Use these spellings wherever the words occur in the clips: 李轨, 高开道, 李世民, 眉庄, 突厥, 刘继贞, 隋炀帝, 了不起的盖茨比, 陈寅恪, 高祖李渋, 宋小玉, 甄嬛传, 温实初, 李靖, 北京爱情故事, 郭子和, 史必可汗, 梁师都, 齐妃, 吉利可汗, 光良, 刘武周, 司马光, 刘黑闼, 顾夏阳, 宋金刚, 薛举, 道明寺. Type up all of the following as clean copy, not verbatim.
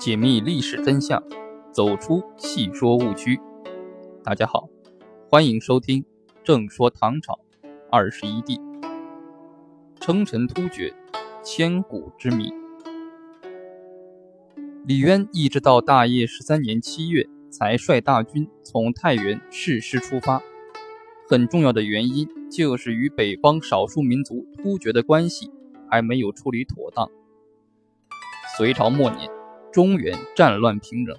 解密历史真相，走出戏说误区。大家好，欢迎收听正说唐朝21帝，称臣突厥，千古之谜。李渊一直到大业13年7月才率大军从太原誓师出发，很重要的原因就是与北方少数民族突厥的关系还没有处理妥当。隋朝末年，中原战乱频仍，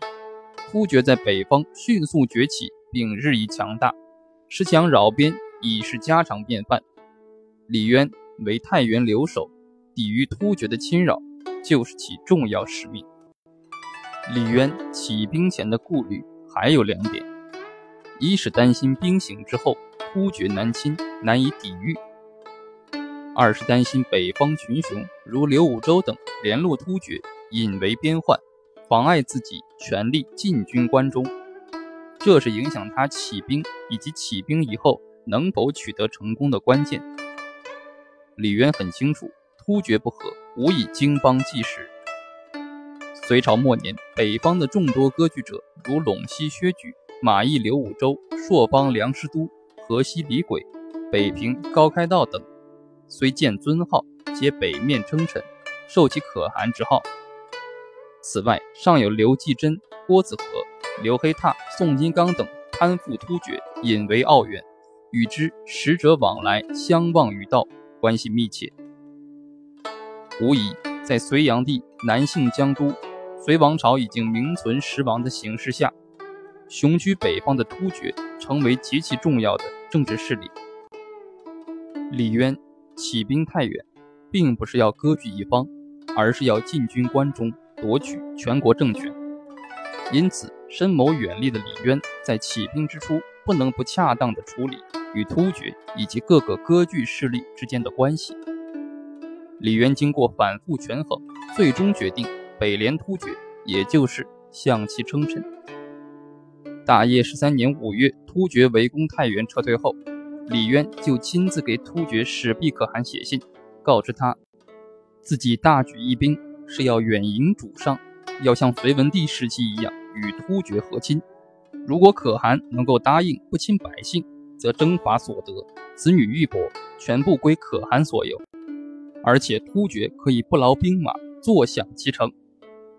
突厥在北方迅速崛起并日益强大，时强扰边已是家常便饭。李渊为太原留守，抵御突厥的侵扰就是其重要使命。李渊起兵前的顾虑还有两点，一是担心兵行之后突厥南侵难以抵御，二是担心北方群雄如刘武周等联络突厥，引为边患，妨碍自己全力进军关中，这是影响他起兵以及起兵以后能否取得成功的关键。李渊很清楚，突厥不和无以经邦济世。隋朝末年，北方的众多割据者如陇西薛举、马邑刘武周、朔方梁师都、河西李轨、北平高开道等，虽建尊号，皆北面称臣，受其可汗之号。此外，尚有刘继贞、郭子和、刘黑闼、宋金刚等攀附突厥，引为傲远，与之使者往来，相忘于道，关系密切。无疑，在隋炀帝南幸江都，隋王朝已经名存实亡的形势下，雄居北方的突厥成为极其重要的政治势力。李渊起兵太原，并不是要割据一方，而是要进军关中，夺取全国政权。因此，深谋远虑的李渊在起兵之初，不能不恰当地处理与突厥以及各个割据势力之间的关系。李渊经过反复权衡，最终决定北联突厥，也就是向其称臣。大业13年5月，突厥围攻太原撤退后，李渊就亲自给突厥史必可汗写信，告知他自己大举一兵是要远迎主上，要像隋文帝时期一样与突厥和亲，如果可汗能够答应不侵百姓，则征伐所得、子女玉帛全部归可汗所有，而且突厥可以不劳兵马，坐享其成。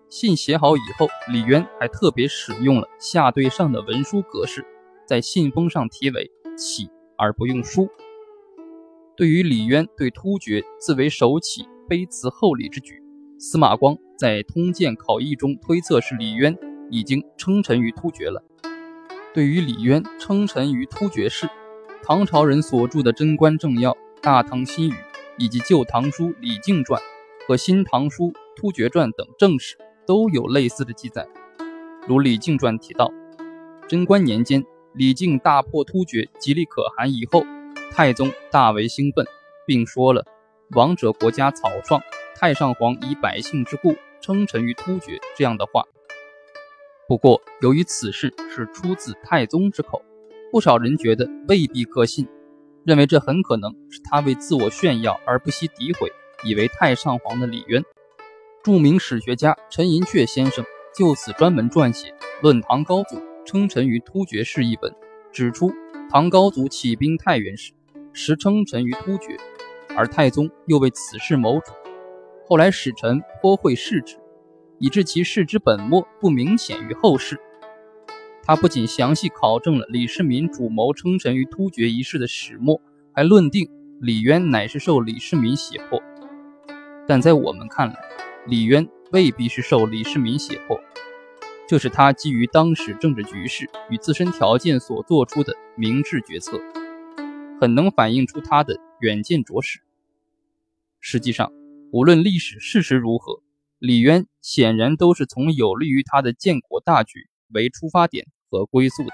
信写好以后，李渊还特别使用了下对上的文书格式，在信封上题为起而不用书。对于李渊对突厥自为首起卑辞厚礼之举，司马光在《通鉴考异》中推测是李渊已经称臣于突厥了。对于李渊称臣于突厥事，唐朝人所著的贞观政要、大唐新语以及旧唐书李靖传和新唐书突厥传等正史都有类似的记载。如李靖传提到，贞观年间李靖大破突厥吉利可汗以后，太宗大为兴奋，并说了王者国家草创，太上皇以百姓之故称臣于突厥这样的话。不过由于此事是出自太宗之口，不少人觉得未必可信，认为这很可能是他为自我炫耀而不惜诋毁，以为太上皇的李渊。著名史学家陈寅恪先生就此专门撰写《论唐高祖称臣于突厥事》一文，指出唐高祖起兵太原时，实称臣于突厥，而太宗又为此事谋主，后来使臣颇会视之，以致其事之本末不明显于后世。他不仅详细考证了李世民主谋称臣于突厥一事的始末，还论定李渊乃是受李世民胁迫。但在我们看来，李渊未必是受李世民胁迫，这是他基于当时政治局势与自身条件所做出的明智决策，很能反映出他的远见卓识。实际上，无论历史事实如何，李渊显然都是从有利于他的建国大局为出发点和归宿的。